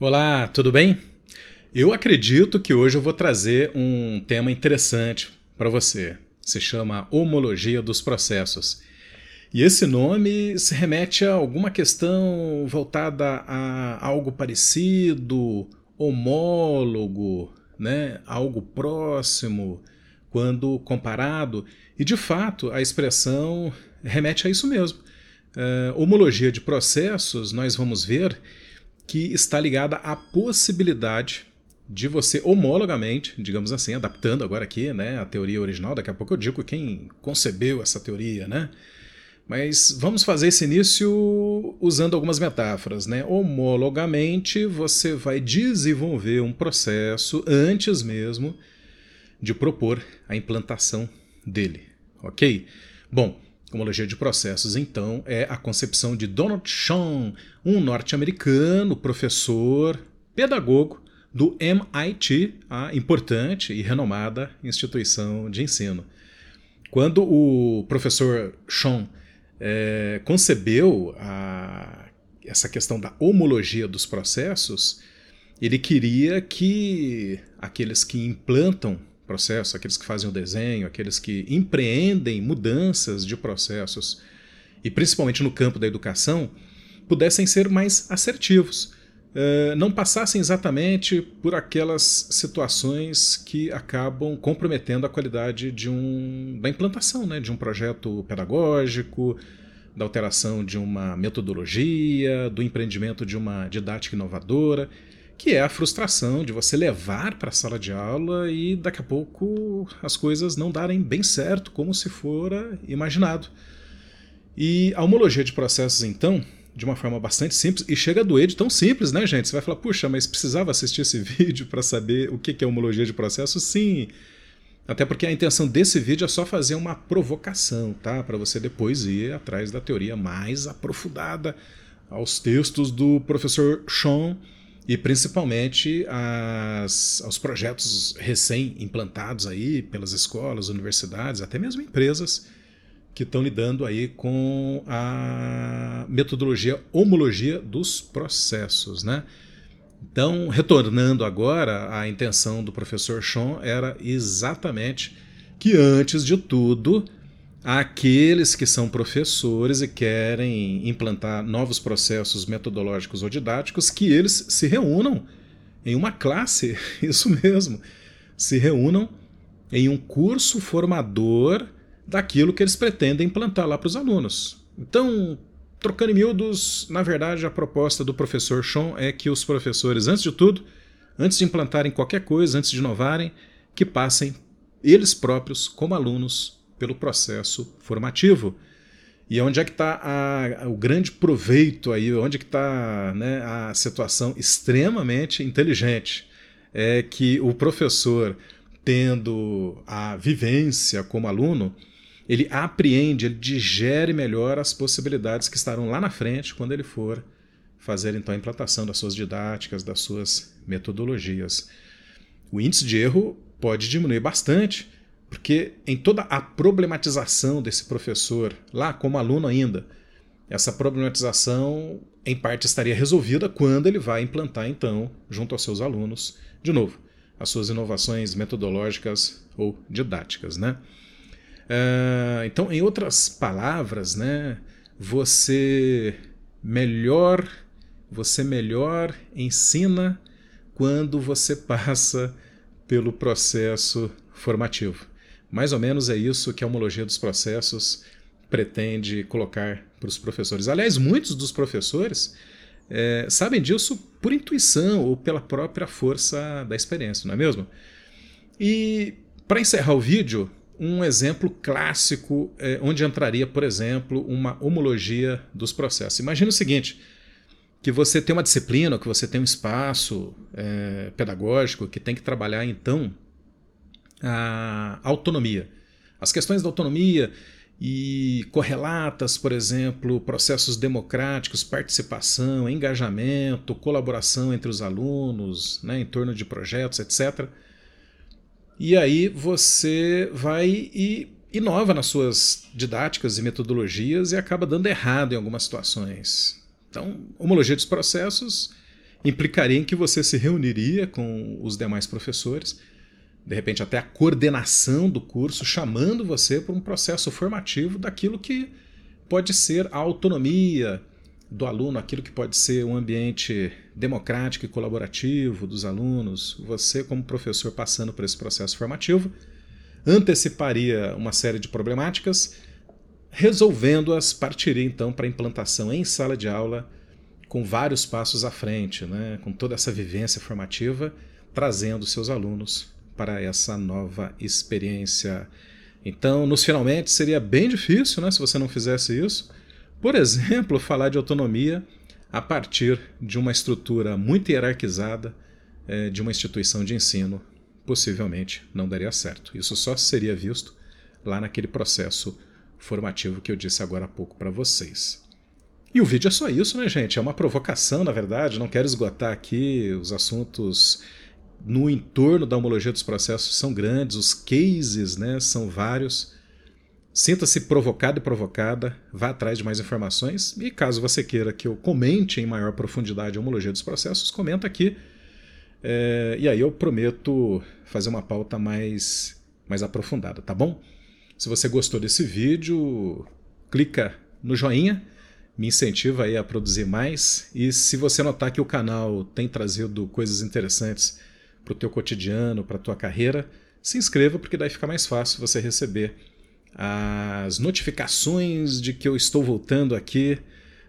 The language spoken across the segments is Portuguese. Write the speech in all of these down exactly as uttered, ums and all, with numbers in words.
Olá, tudo bem? Eu acredito que hoje eu vou trazer um tema interessante para você. Se chama homologia dos processos. E esse nome se remete a alguma questão voltada a algo parecido, homólogo, né? Algo próximo, quando comparado. E, de fato, a expressão remete a isso mesmo. Uh, homologia de processos, nós vamos ver que está ligada à possibilidade de você homologamente, digamos assim, adaptando agora aqui, né, a teoria original, daqui a pouco eu digo quem concebeu essa teoria, né? Mas vamos fazer esse início usando algumas metáforas, né? Homologamente, você vai desenvolver um processo antes mesmo de propor a implantação dele, ok? Bom, homologia de processos, então, é a concepção de Donald Schon, um norte-americano, professor, pedagogo do M I T, a importante e renomada instituição de ensino. Quando o professor Schon É, concebeu a, essa questão da homologia dos processos, ele queria que aqueles que implantam processos, aqueles que fazem o desenho, aqueles que empreendem mudanças de processos, e principalmente no campo da educação, pudessem ser mais assertivos, é, não passassem exatamente por aquelas situações que acabam comprometendo a qualidade de um, da implantação, né, de um projeto pedagógico, da alteração de uma metodologia, do empreendimento de uma didática inovadora, que é a frustração de você levar para a sala de aula e daqui a pouco as coisas não darem bem certo como se fora imaginado. E a homologia de processos, então, de uma forma bastante simples, e chega a doer de tão simples, né, gente? Você vai falar, puxa, mas precisava assistir esse vídeo para saber o que é homologia de processos? Sim, até porque a intenção desse vídeo é só fazer uma provocação, tá? Para você depois ir atrás da teoria mais aprofundada, aos textos do professor Schon, e principalmente as, aos projetos recém-implantados aí pelas escolas, universidades, até mesmo empresas, que estão lidando aí com a metodologia homologia dos processos, né? Então, retornando agora, a intenção do professor Schon era exatamente que, antes de tudo, aqueles que são professores e querem implantar novos processos metodológicos ou didáticos, que eles se reúnam em uma classe, isso mesmo, se reúnam em um curso formador daquilo que eles pretendem implantar lá para os alunos. Então, trocando em miúdos, na verdade, a proposta do professor Schon é que os professores, antes de tudo, antes de implantarem qualquer coisa, antes de inovarem, que passem eles próprios, como alunos, pelo processo formativo. E onde é que está o grande proveito aí, onde é que está, né, a situação extremamente inteligente? É que o professor, tendo a vivência como aluno, ele apreende, ele digere melhor as possibilidades que estarão lá na frente quando ele for fazer então a implantação das suas didáticas, das suas metodologias. O índice de erro pode diminuir bastante, porque em toda a problematização desse professor, lá como aluno ainda, essa problematização em parte estaria resolvida quando ele vai implantar então, junto aos seus alunos, de novo, as suas inovações metodológicas ou didáticas, né? Uh, então, em outras palavras, né, você melhor, você melhor ensina quando você passa pelo processo formativo. Mais ou menos é isso que a homologia dos processos pretende colocar para os professores. Aliás, muitos dos professores É, sabem disso por intuição ou pela própria força da experiência, não é mesmo? E, para encerrar o vídeo, um exemplo clássico é, onde entraria, por exemplo, uma homologia dos processos. Imagina o seguinte, que você tem uma disciplina, que você tem um espaço é, pedagógico que tem que trabalhar, então, a autonomia. As questões da autonomia e correlatas, por exemplo, processos democráticos, participação, engajamento, colaboração entre os alunos, né, em torno de projetos, etcétera. E aí você vai e inova nas suas didáticas e metodologias e acaba dando errado em algumas situações. Então, homologia dos processos implicaria em que você se reuniria com os demais professores, de repente até a coordenação do curso, chamando você para um processo formativo daquilo que pode ser a autonomia do aluno, aquilo que pode ser um ambiente democrático e colaborativo dos alunos. Você, como professor, passando por esse processo formativo, anteciparia uma série de problemáticas, resolvendo-as, partiria então para a implantação em sala de aula com vários passos à frente, né? Com toda essa vivência formativa, trazendo seus alunos para essa nova experiência. Então, nos finalmente, seria bem difícil, né, se você não fizesse isso. Por exemplo, falar de autonomia a partir de uma estrutura muito hierarquizada eh, de uma instituição de ensino, possivelmente não daria certo. Isso só seria visto lá naquele processo formativo que eu disse agora há pouco para vocês. E o vídeo é só isso, né, gente? É uma provocação, na verdade. Não quero esgotar aqui os assuntos no entorno da homologia dos processos, são grandes, os cases, né, são vários. Sinta-se provocado e provocada, vá atrás de mais informações e caso você queira que eu comente em maior profundidade a homologia dos processos, comenta aqui. É, e aí eu prometo fazer uma pauta mais, mais aprofundada, tá bom? Se você gostou desse vídeo, clica no joinha, me incentiva aí a produzir mais. E se você notar que o canal tem trazido coisas interessantes para o teu cotidiano, para a tua carreira, se inscreva, porque daí fica mais fácil você receber as notificações de que eu estou voltando aqui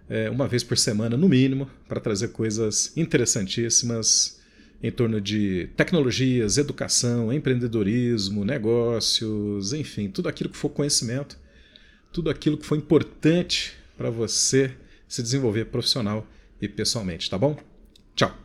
é, uma vez por semana, no mínimo, para trazer coisas interessantíssimas em torno de tecnologias, educação, empreendedorismo, negócios, enfim, tudo aquilo que for conhecimento, tudo aquilo que for importante para você se desenvolver profissional e pessoalmente, tá bom? Tchau!